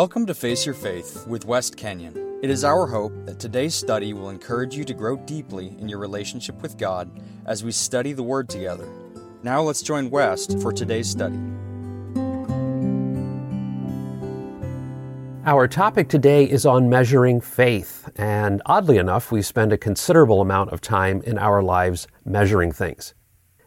Welcome to Face Your Faith with West Canyon. It is our hope that today's study will encourage you to grow deeply in your relationship with God as we study the Word together. Now let's join West for today's study. Our topic today is on measuring faith, and oddly enough, we spend a considerable amount of time in our lives measuring things.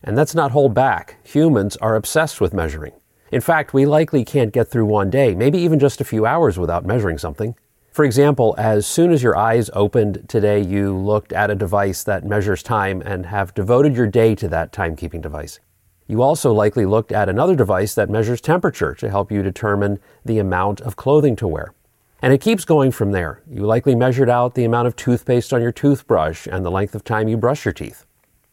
And let's not hold back. Humans are obsessed with measuring. In fact, we likely can't get through one day, maybe even just a few hours without measuring something. For example, as soon as your eyes opened today, you looked at a device that measures time and have devoted your day to that timekeeping device. You also likely looked at another device that measures temperature to help you determine the amount of clothing to wear. And it keeps going from there. You likely measured out the amount of toothpaste on your toothbrush and the length of time you brush your teeth.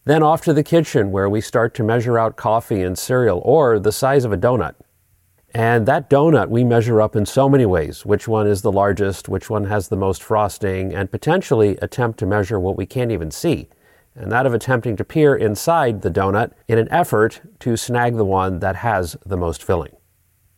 Then off to the kitchen where we start to measure out coffee and cereal or the size of a donut. And that donut we measure up in so many ways. Which one is the largest, which one has the most frosting, and potentially attempt to measure what we can't even see. And that of attempting to peer inside the donut in an effort to snag the one that has the most filling.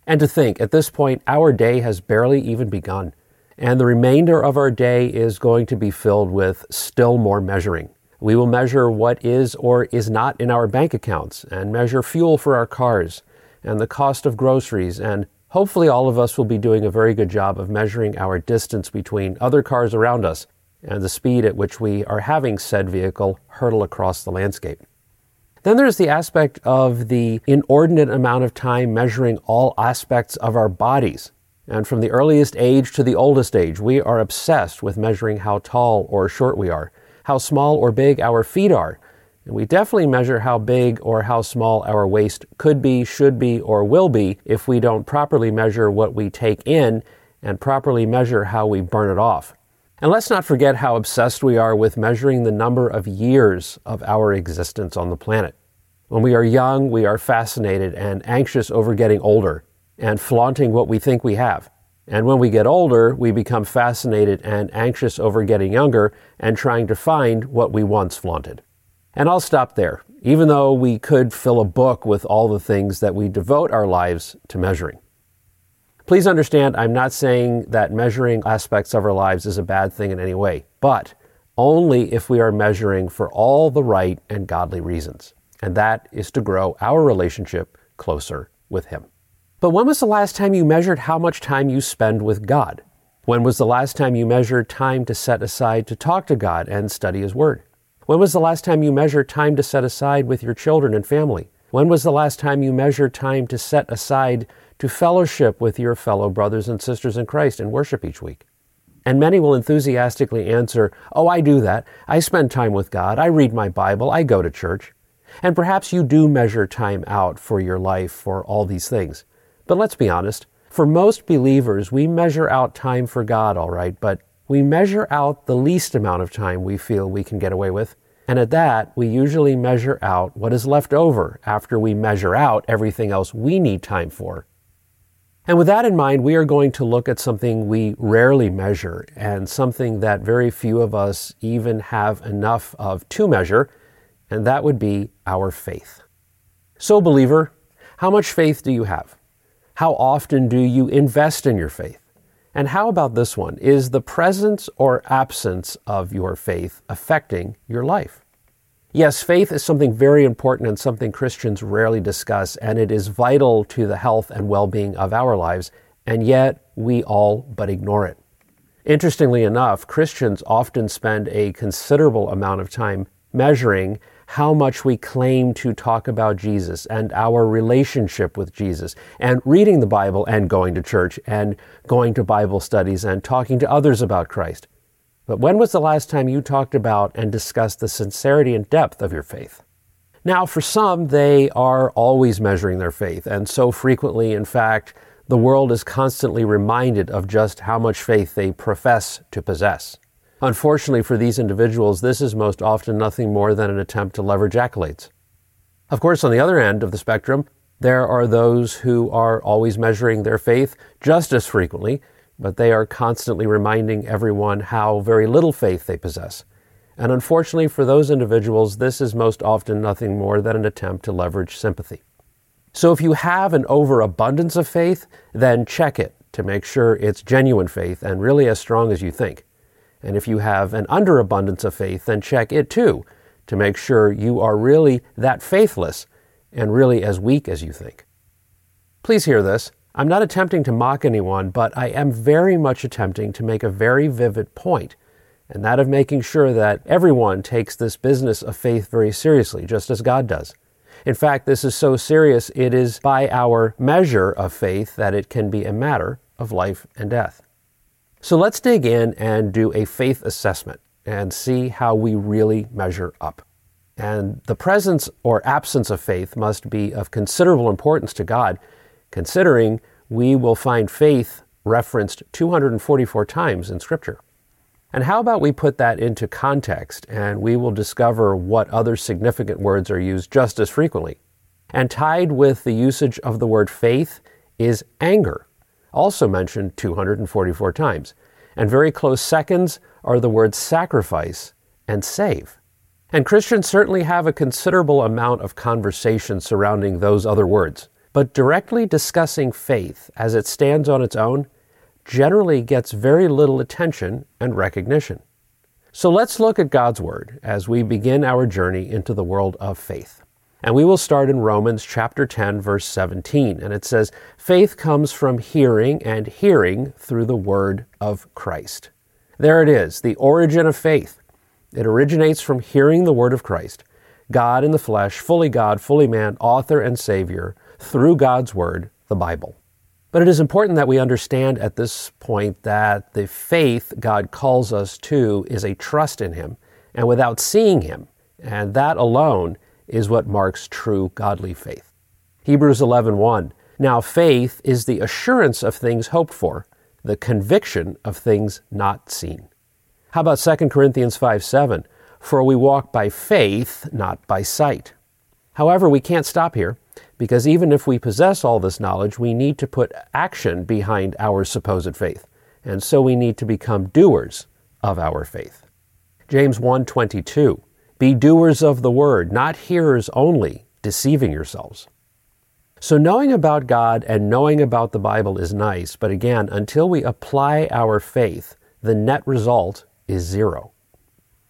And to think, at this point, our day has barely even begun. And the remainder of our day is going to be filled with still more measuring. We will measure what is or is not in our bank accounts and measure fuel for our cars and the cost of groceries. And hopefully all of us will be doing a very good job of measuring our distance between other cars around us and the speed at which we are having said vehicle hurtle across the landscape. Then there's the aspect of the inordinate amount of time measuring all aspects of our bodies. And from the earliest age to the oldest age, we are obsessed with measuring how tall or short we are, how small or big our feet are. And we definitely measure how big or how small our waist could be, should be, or will be if we don't properly measure what we take in and properly measure how we burn it off. And let's not forget how obsessed we are with measuring the number of years of our existence on the planet. When we are young, we are fascinated and anxious over getting older and flaunting what we think we have. And when we get older, we become fascinated and anxious over getting younger and trying to find what we once flaunted. And I'll stop there, even though we could fill a book with all the things that we devote our lives to measuring. Please understand, I'm not saying that measuring aspects of our lives is a bad thing in any way, but only if we are measuring for all the right and godly reasons. And that is to grow our relationship closer with Him. But when was the last time you measured how much time you spend with God? When was the last time you measured time to set aside to talk to God and study His Word? When was the last time you measured time to set aside with your children and family? When was the last time you measured time to set aside to fellowship with your fellow brothers and sisters in Christ and worship each week? And many will enthusiastically answer, "Oh, I do that. I spend time with God. I read my Bible. I go to church." And perhaps you do measure time out for your life for all these things. But let's be honest, for most believers, we measure out time for God, all right, but we measure out the least amount of time we feel we can get away with. And at that, we usually measure out what is left over after we measure out everything else we need time for. And with that in mind, we are going to look at something we rarely measure and something that very few of us even have enough of to measure, and that would be our faith. So, believer, how much faith do you have? How often do you invest in your faith? And how about this one? Is the presence or absence of your faith affecting your life? Yes, faith is something very important and something Christians rarely discuss, and it is vital to the health and well-being of our lives, and yet we all but ignore it. Interestingly enough, Christians often spend a considerable amount of time measuring how much we claim to talk about Jesus and our relationship with Jesus and reading the Bible and going to church and going to Bible studies and talking to others about Christ. But when was the last time you talked about and discussed the sincerity and depth of your faith? Now, for some, they are always measuring their faith, and so frequently, in fact, the world is constantly reminded of just how much faith they profess to possess. Unfortunately for these individuals, this is most often nothing more than an attempt to leverage accolades. Of course, on the other end of the spectrum, there are those who are always measuring their faith just as frequently, but they are constantly reminding everyone how very little faith they possess. And unfortunately for those individuals, this is most often nothing more than an attempt to leverage sympathy. So if you have an overabundance of faith, then check it. to make sure it's genuine faith and really as strong as you think. And if you have an underabundance of faith, then check it too, to make sure you are really that faithless and really as weak as you think. Please hear this. I'm not attempting to mock anyone, but I am very much attempting to make a very vivid point, and that of making sure that everyone takes this business of faith very seriously, just as God does. In fact, this is so serious, it is by our measure of faith that it can be a matter of life and death. So let's dig in and do a faith assessment and see how we really measure up. And the presence or absence of faith must be of considerable importance to God, considering we will find faith referenced 244 times in Scripture. And how about we put that into context, and we will discover what other significant words are used just as frequently. And tied with the usage of the word faith is anger, also mentioned 244 times. And very close seconds are the words sacrifice and save. And Christians certainly have a considerable amount of conversation surrounding those other words. But directly discussing faith as it stands on its own generally gets very little attention and recognition. So let's look at God's Word as we begin our journey into the world of faith. And we will start in Romans chapter 10, verse 17, and it says, "Faith comes from hearing, and hearing through the Word of Christ." There it is, the origin of faith. It originates from hearing the Word of Christ, God in the flesh, fully God, fully man, author and Savior, through God's Word, the Bible. But it is important that we understand at this point that the faith God calls us to is a trust in Him and without seeing Him, and that alone is what marks true godly faith. Hebrews 11:1, "Now faith is the assurance of things hoped for, the conviction of things not seen." How about 2 Corinthians 5:7, "For we walk by faith, not by sight." However, we can't stop here, because even if we possess all this knowledge, we need to put action behind our supposed faith, and so we need to become doers of our faith. James 1:22, "Be doers of the word, not hearers only, deceiving yourselves." So knowing about God and knowing about the Bible is nice, but again, until we apply our faith, the net result is zero.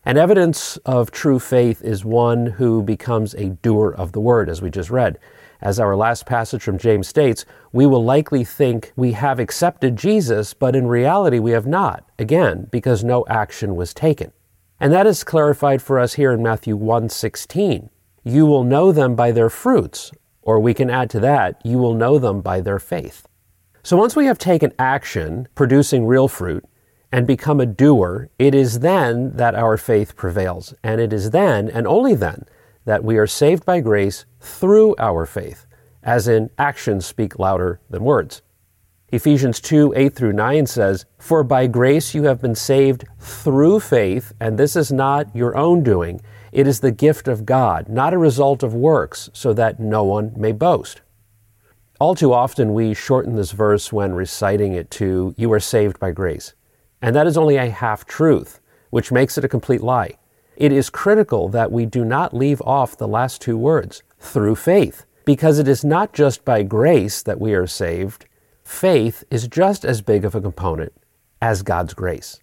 And evidence of true faith is one who becomes a doer of the word, as we just read. As our last passage from James states, we will likely think we have accepted Jesus, but in reality we have not, again, because no action was taken. And that is clarified for us here in Matthew 1:16. "You will know them by their fruits," or we can add to that, "You will know them by their faith." So once we have taken action, producing real fruit, and become a doer, it is then that our faith prevails, and it is then, and only then, that we are saved by grace through our faith, as in actions speak louder than words. Ephesians 2:8-9 says, "For by grace you have been saved through faith, and this is not your own doing. It is the gift of God, not a result of works, so that no one may boast." All too often we shorten this verse when reciting it to, "You are saved by grace." And that is only a half-truth, which makes it a complete lie. It is critical that we do not leave off the last two words, "through faith," because it is not just by grace that we are saved. Faith is just as big of a component as God's grace.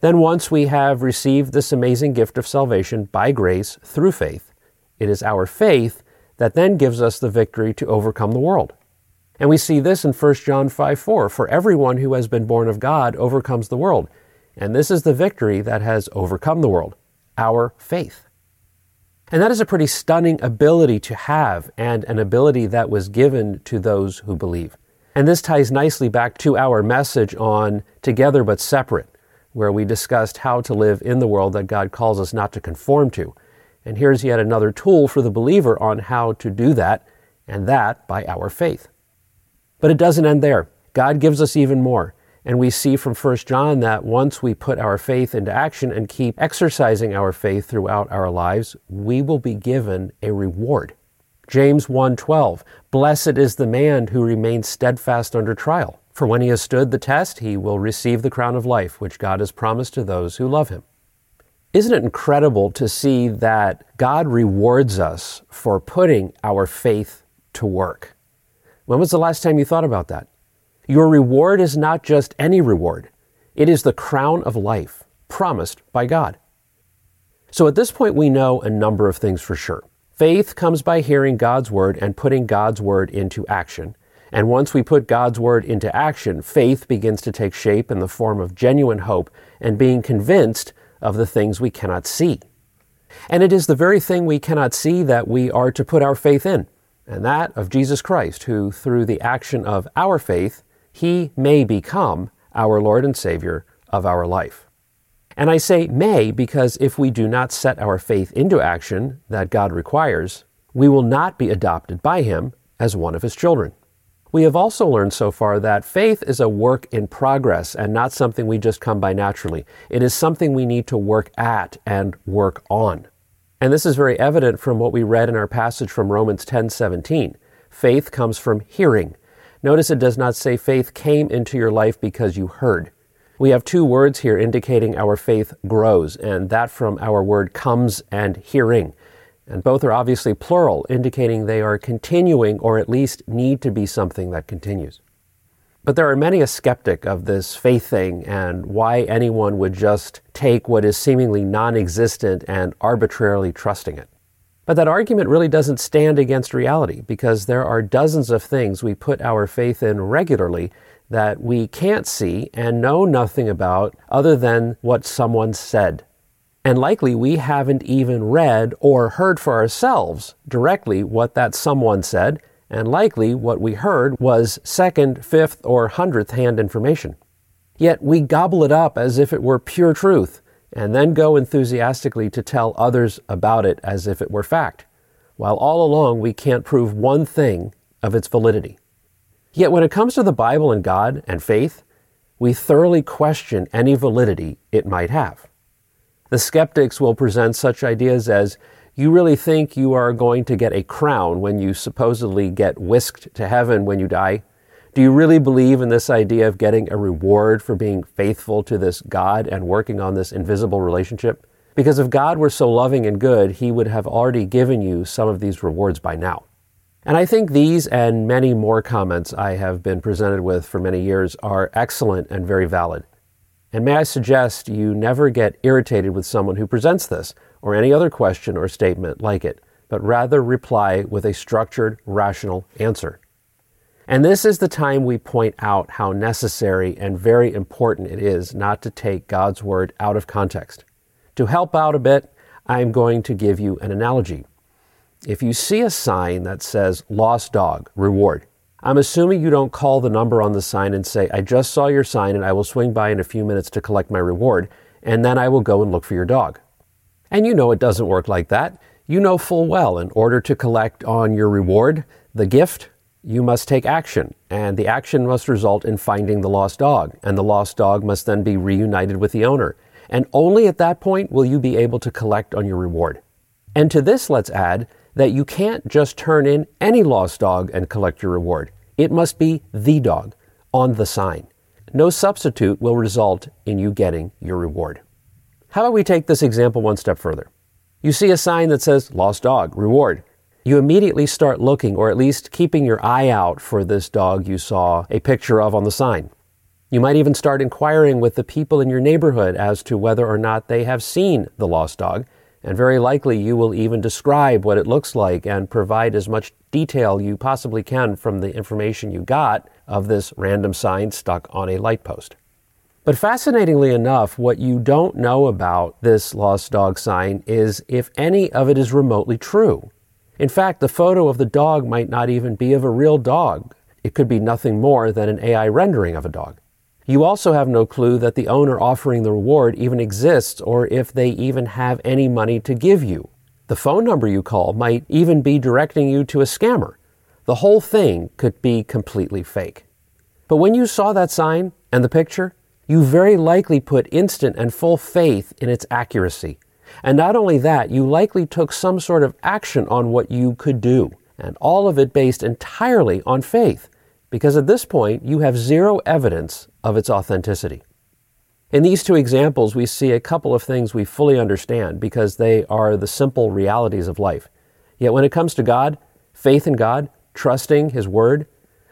Then once we have received this amazing gift of salvation by grace through faith, it is our faith that then gives us the victory to overcome the world. And we see this in 1 John 5:4, "For everyone who has been born of God overcomes the world." And this is the victory that has overcome the world, our faith. And that is a pretty stunning ability to have, and an ability that was given to those who believe. And this ties nicely back to our message on Together But Separate, where we discussed how to live in the world that God calls us not to conform to. And here's yet another tool for the believer on how to do that, and that by our faith. But it doesn't end there. God gives us even more. And we see from 1 John that once we put our faith into action and keep exercising our faith throughout our lives, we will be given a reward. James 1:12, "Blessed is the man who remains steadfast under trial, for when he has stood the test, he will receive the crown of life, which God has promised to those who love him." Isn't it incredible to see that God rewards us for putting our faith to work? When was the last time you thought about that? Your reward is not just any reward. It is the crown of life promised by God. So at this point, we know a number of things for sure. Faith comes by hearing God's word and putting God's word into action. And once we put God's word into action, faith begins to take shape in the form of genuine hope and being convinced of the things we cannot see. And it is the very thing we cannot see that we are to put our faith in, and that of Jesus Christ, who through the action of our faith, he may become our Lord and Savior of our life. And I say may because if we do not set our faith into action that God requires, we will not be adopted by him as one of his children. We have also learned so far that faith is a work in progress and not something we just come by naturally. It is something we need to work at and work on. And this is very evident from what we read in our passage from Romans 10:17. Faith comes from hearing. Notice it does not say faith came into your life because you heard. We have two words here indicating our faith grows, and that from our word comes and hearing. And both are obviously plural, indicating they are continuing or at least need to be something that continues. But there are many a skeptic of this faith thing and why anyone would just take what is seemingly non-existent and arbitrarily trusting it. But that argument really doesn't stand against reality because there are dozens of things we put our faith in regularly that we can't see and know nothing about other than what someone said. And likely we haven't even read or heard for ourselves directly what that someone said, and likely what we heard was second, fifth, or 100th hand information. Yet we gobble it up as if it were pure truth, and then go enthusiastically to tell others about it as if it were fact, while all along we can't prove one thing of its validity. Yet when it comes to the Bible and God and faith, we thoroughly question any validity it might have. The skeptics will present such ideas as, you really think you are going to get a crown when you supposedly get whisked to heaven when you die? Do you really believe in this idea of getting a reward for being faithful to this God and working on this invisible relationship? Because if God were so loving and good, he would have already given you some of these rewards by now. And I think these and many more comments I have been presented with for many years are excellent and very valid. And may I suggest you never get irritated with someone who presents this or any other question or statement like it, but rather reply with a structured, rational answer. And this is the time we point out how necessary and very important it is not to take God's word out of context. To help out a bit, I'm going to give you an analogy. If you see a sign that says, lost dog, reward, I'm assuming you don't call the number on the sign and say, I just saw your sign and I will swing by in a few minutes to collect my reward, and then I will go and look for your dog. And you know it doesn't work like that. You know full well in order to collect on your reward, the gift, you must take action, and the action must result in finding the lost dog, and the lost dog must then be reunited with the owner. And only at that point will you be able to collect on your reward. And to this, let's add that you can't just turn in any lost dog and collect your reward. It must be the dog on the sign. No substitute will result in you getting your reward. How about we take this example one step further? You see a sign that says, lost dog, reward. You immediately start looking, or at least keeping your eye out for this dog you saw a picture of on the sign. You might even start inquiring with the people in your neighborhood as to whether or not they have seen the lost dog. And very likely you will even describe what it looks like and provide as much detail you possibly can from the information you got of this random sign stuck on a light post. But fascinatingly enough, what you don't know about this lost dog sign is if any of it is remotely true. In fact, the photo of the dog might not even be of a real dog. It could be nothing more than an AI rendering of a dog. You also have no clue that the owner offering the reward even exists or if they even have any money to give you. The phone number you call might even be directing you to a scammer. The whole thing could be completely fake. But when you saw that sign and the picture, you very likely put instant and full faith in its accuracy. And not only that, you likely took some sort of action on what you could do, and all of it based entirely on faith. Because at this point, you have zero evidence of its authenticity. In these two examples, we see a couple of things we fully understand because they are the simple realities of life. Yet when it comes to God, faith in God, trusting His Word,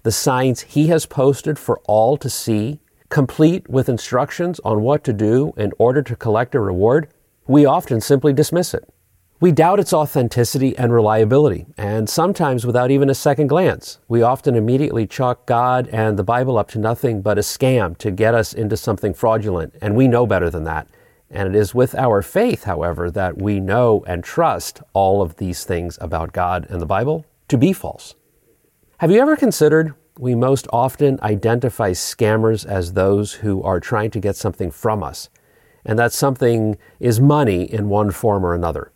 the signs he has posted for all to see, complete with instructions on what to do in order to collect a reward, we often simply dismiss it. We doubt its authenticity and reliability, and sometimes without even a second glance. We often immediately chalk God and the Bible up to nothing but a scam to get us into something fraudulent, and we know better than that. And it is with our faith, however, that we know and trust all of these things about God and the Bible to be false. Have you ever considered we most often identify scammers as those who are trying to get something from us, and that something is money in one form or another?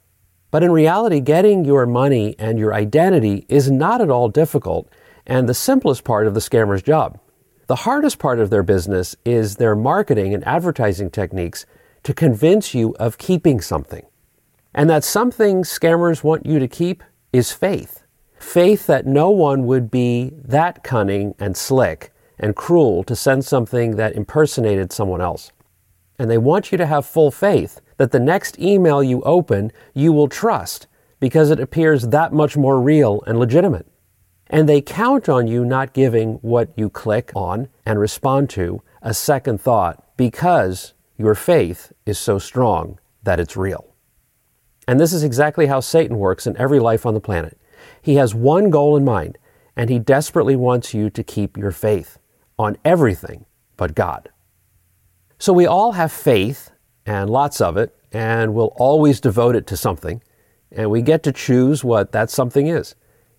But in reality, getting your money and your identity is not at all difficult and the simplest part of the scammer's job. The hardest part of their business is their marketing and advertising techniques to convince you of keeping something. And that something scammers want you to keep is faith. Faith that no one would be that cunning and slick and cruel to send something that impersonated someone else. And they want you to have full faith that the next email you open, you will trust because it appears that much more real and legitimate. And they count on you not giving what you click on and respond to a second thought because your faith is so strong that it's real. And this is exactly how Satan works in every life on the planet. He has one goal in mind, and he desperately wants you to keep your faith on everything but God. So we all have faith, and lots of it, and we'll always devote it to something, and we get to choose what that something is.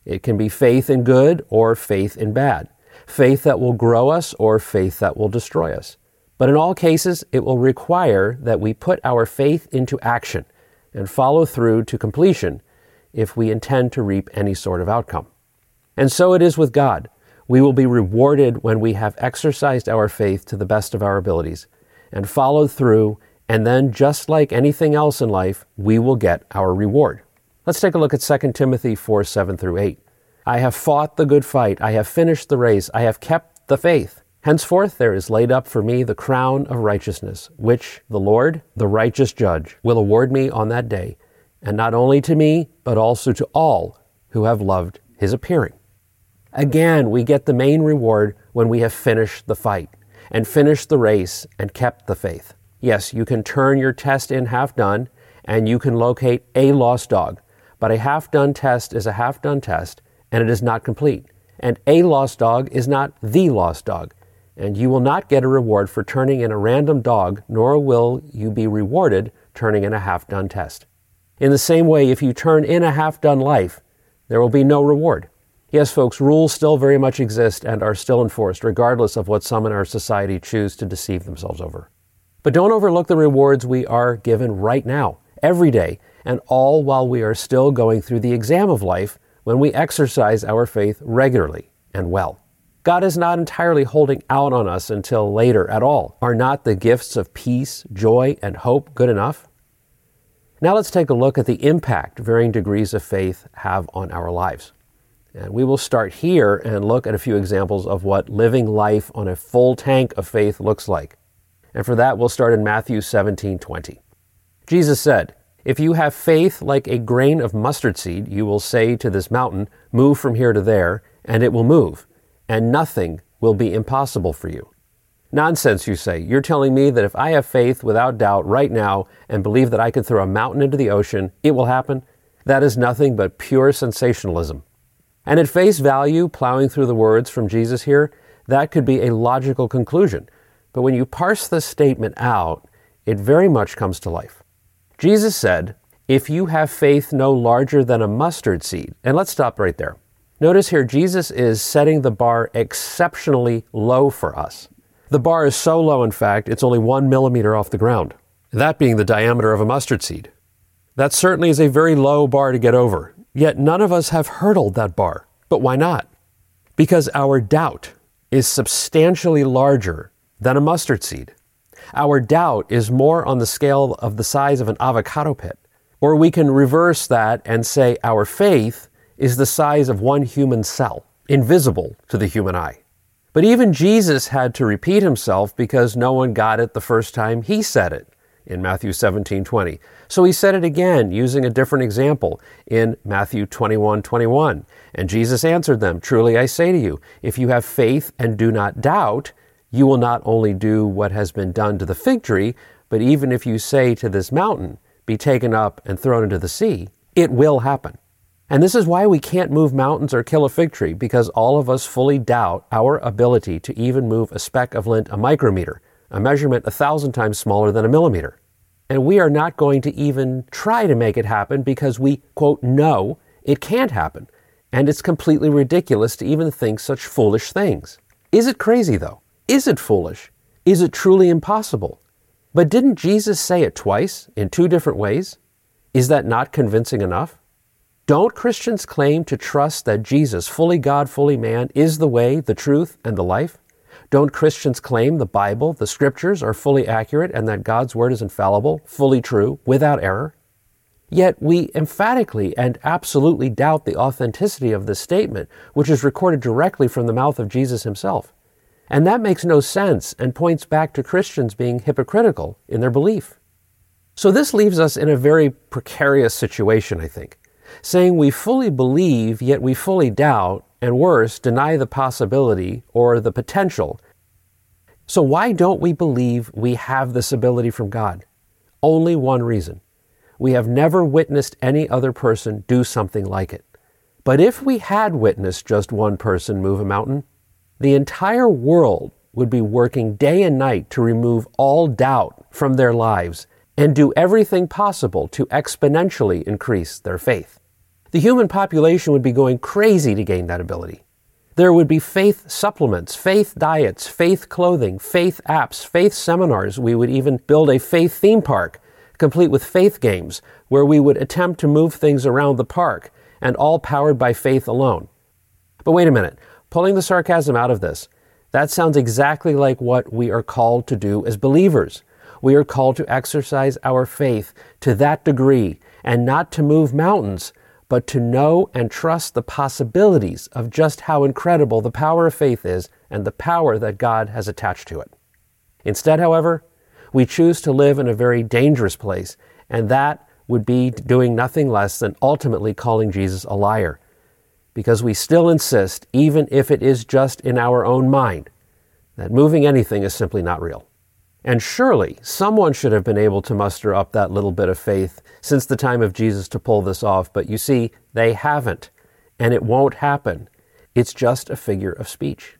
It can be faith in good or faith in bad, faith that will grow us or faith that will destroy us. But in all cases, it will require that we put our faith into action and follow through to completion if we intend to reap any sort of outcome. And so it is with God. We will be rewarded when we have exercised our faith to the best of our abilities and followed through, and then just like anything else in life, we will get our reward. Let's take a look at 2 Timothy 4:7-8. I have fought the good fight. I have finished the race. I have kept the faith. Henceforth there is laid up for me the crown of righteousness, which the Lord, the righteous judge, will award me on that day, and not only to me, but also to all who have loved his appearing. Again, we get the main reward when we have finished the fight and finished the race and kept the faith. Yes, you can turn your test in half done and you can locate a lost dog, but a half done test is a half done test and it is not complete. And a lost dog is not the lost dog. And you will not get a reward for turning in a random dog, nor will you be rewarded turning in a half done test. In the same way, if you turn in a half done life, there will be no reward. Yes, folks, rules still very much exist and are still enforced, regardless of what some in our society choose to deceive themselves over. But don't overlook the rewards we are given right now, every day, and all while we are still going through the exam of life when we exercise our faith regularly and well. God is not entirely holding out on us until later at all. Are not the gifts of peace, joy, and hope good enough? Now let's take a look at the impact varying degrees of faith have on our lives. And we will start here and look at a few examples of what living life on a full tank of faith looks like. And for that, we'll start in Matthew 17:20. Jesus said, "If you have faith like a grain of mustard seed, you will say to this mountain, 'Move from here to there,' and it will move, and nothing will be impossible for you." Nonsense, you say. You're telling me that if I have faith without doubt right now and believe that I can throw a mountain into the ocean, it will happen? That is nothing but pure sensationalism. And at face value, plowing through the words from Jesus here, that could be a logical conclusion. But when you parse this statement out, it very much comes to life. Jesus said, "If you have faith no larger than a mustard seed," and let's stop right there. Notice here, Jesus is setting the bar exceptionally low for us. The bar is so low, in fact, it's only 1 millimeter off the ground, that being the diameter of a mustard seed. That certainly is a very low bar to get over. Yet none of us have hurdled that bar. But why not? Because our doubt is substantially larger than a mustard seed. Our doubt is more on the scale of the size of an avocado pit. Or we can reverse that and say our faith is the size of one human cell, invisible to the human eye. But even Jesus had to repeat himself because no one got it the first time he said it. in Matthew 17:20. So he said it again, using a different example in Matthew 21:21. And Jesus answered them, "Truly I say to you, if you have faith and do not doubt, you will not only do what has been done to the fig tree, but even if you say to this mountain, 'Be taken up and thrown into the sea,' it will happen." And this is why we can't move mountains or kill a fig tree, because all of us fully doubt our ability to even move a speck of lint a micrometer, a measurement 1,000 times smaller than a millimeter. And we are not going to even try to make it happen because we, quote, know it can't happen. And it's completely ridiculous to even think such foolish things. Is it crazy though? Is it foolish? Is it truly impossible? But didn't Jesus say it twice in two different ways? Is that not convincing enough? Don't Christians claim to trust that Jesus, fully God, fully man, is the way, the truth, and the life? Don't Christians claim the Bible, the scriptures, are fully accurate and that God's word is infallible, fully true, without error? Yet we emphatically and absolutely doubt the authenticity of this statement, which is recorded directly from the mouth of Jesus himself. And that makes no sense and points back to Christians being hypocritical in their belief. So this leaves us in a very precarious situation, I think. Saying we fully believe, yet we fully doubt, and worse, deny the possibility or the potential. So why don't we believe we have this ability from God? Only one reason. We have never witnessed any other person do something like it. But if we had witnessed just one person move a mountain, the entire world would be working day and night to remove all doubt from their lives and do everything possible to exponentially increase their faith. The human population would be going crazy to gain that ability. There would be faith supplements, faith diets, faith clothing, faith apps, faith seminars. We would even build a faith theme park, complete with faith games, where we would attempt to move things around the park, and all powered by faith alone. But wait a minute, pulling the sarcasm out of this, that sounds exactly like what we are called to do as believers. We are called to exercise our faith to that degree, and not to move mountains, but to know and trust the possibilities of just how incredible the power of faith is and the power that God has attached to it. Instead, however, we choose to live in a very dangerous place, and that would be doing nothing less than ultimately calling Jesus a liar, because we still insist, even if it is just in our own mind, that moving anything is simply not real. And surely someone should have been able to muster up that little bit of faith since the time of Jesus to pull this off, but you see, they haven't, and it won't happen. It's just a figure of speech.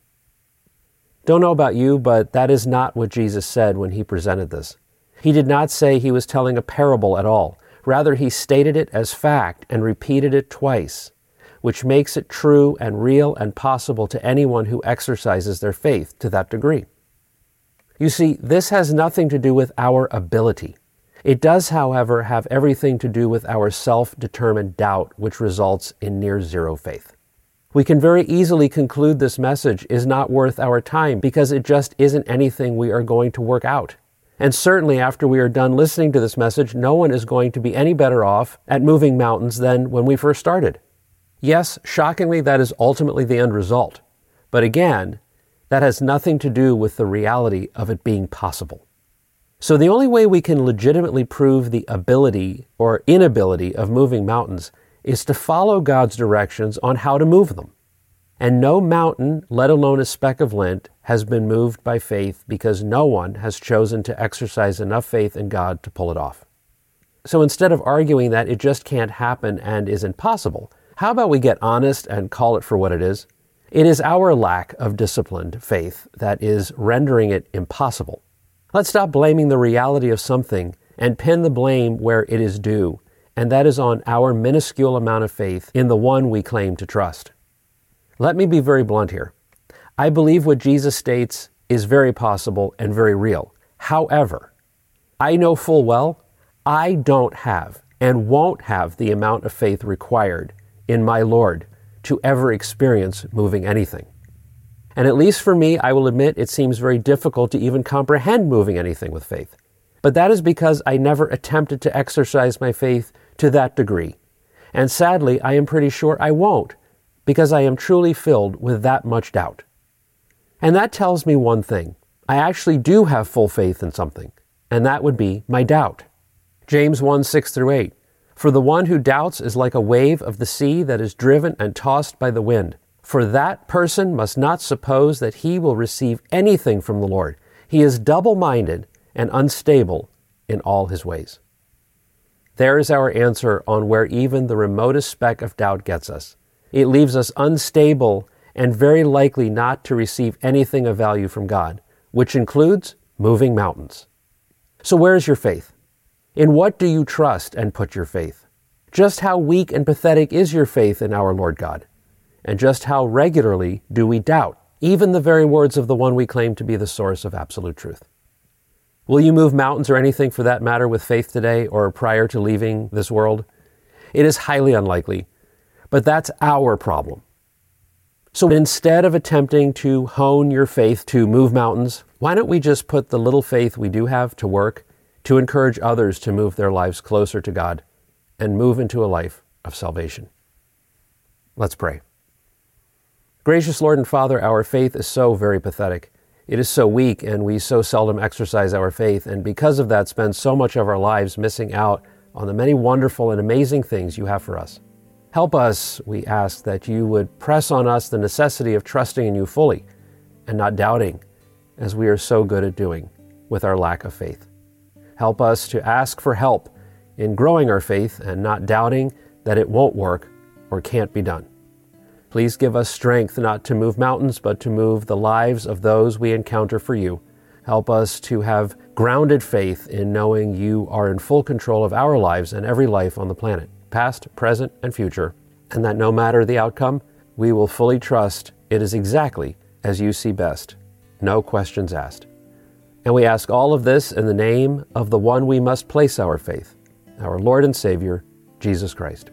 Don't know about you, but that is not what Jesus said when he presented this. He did not say he was telling a parable at all. Rather, he stated it as fact and repeated it twice, which makes it true and real and possible to anyone who exercises their faith to that degree. You see, this has nothing to do with our ability. It does, however, have everything to do with our self-determined doubt, which results in near-zero faith. We can very easily conclude this message is not worth our time because it just isn't anything we are going to work out. And certainly after we are done listening to this message, no one is going to be any better off at moving mountains than when we first started. Yes, shockingly, that is ultimately the end result. But again, that has nothing to do with the reality of it being possible. So the only way we can legitimately prove the ability or inability of moving mountains is to follow God's directions on how to move them. And no mountain, let alone a speck of lint, has been moved by faith because no one has chosen to exercise enough faith in God to pull it off. So instead of arguing that it just can't happen and is impossible, how about we get honest and call it for what it is? It is our lack of disciplined faith that is rendering it impossible. Let's stop blaming the reality of something and pin the blame where it is due, and that is on our minuscule amount of faith in the one we claim to trust. Let me be very blunt here. I believe what Jesus states is very possible and very real. However, I know full well I don't have and won't have the amount of faith required in my Lord to ever experience moving anything. And at least for me, I will admit it seems very difficult to even comprehend moving anything with faith. But that is because I never attempted to exercise my faith to that degree. And sadly, I am pretty sure I won't, because I am truly filled with that much doubt. And that tells me one thing. I actually do have full faith in something, and that would be my doubt. James 1, 6-8. For the one who doubts is like a wave of the sea that is driven and tossed by the wind. For that person must not suppose that he will receive anything from the Lord. He is double-minded and unstable in all his ways. There is our answer on where even the remotest speck of doubt gets us. It leaves us unstable and very likely not to receive anything of value from God, which includes moving mountains. So where is your faith? In what do you trust and put your faith? Just how weak and pathetic is your faith in our Lord God? And just how regularly do we doubt even the very words of the one we claim to be the source of absolute truth? Will you move mountains or anything for that matter with faith today or prior to leaving this world? It is highly unlikely, but that's our problem. So instead of attempting to hone your faith to move mountains, why don't we just put the little faith we do have to work to encourage others to move their lives closer to God and move into a life of salvation? Let's pray. Gracious Lord and Father, our faith is so very pathetic. It is so weak, and we so seldom exercise our faith, and because of that spend so much of our lives missing out on the many wonderful and amazing things you have for us. Help us, we ask, that you would press on us the necessity of trusting in you fully and not doubting, as we are so good at doing with our lack of faith. Help us to ask for help in growing our faith and not doubting that it won't work or can't be done. Please give us strength not to move mountains, but to move the lives of those we encounter for you. Help us to have grounded faith in knowing you are in full control of our lives and every life on the planet, past, present, and future, and that no matter the outcome, we will fully trust it is exactly as you see best. No questions asked. And we ask all of this in the name of the one we must place our faith, our Lord and Savior, Jesus Christ.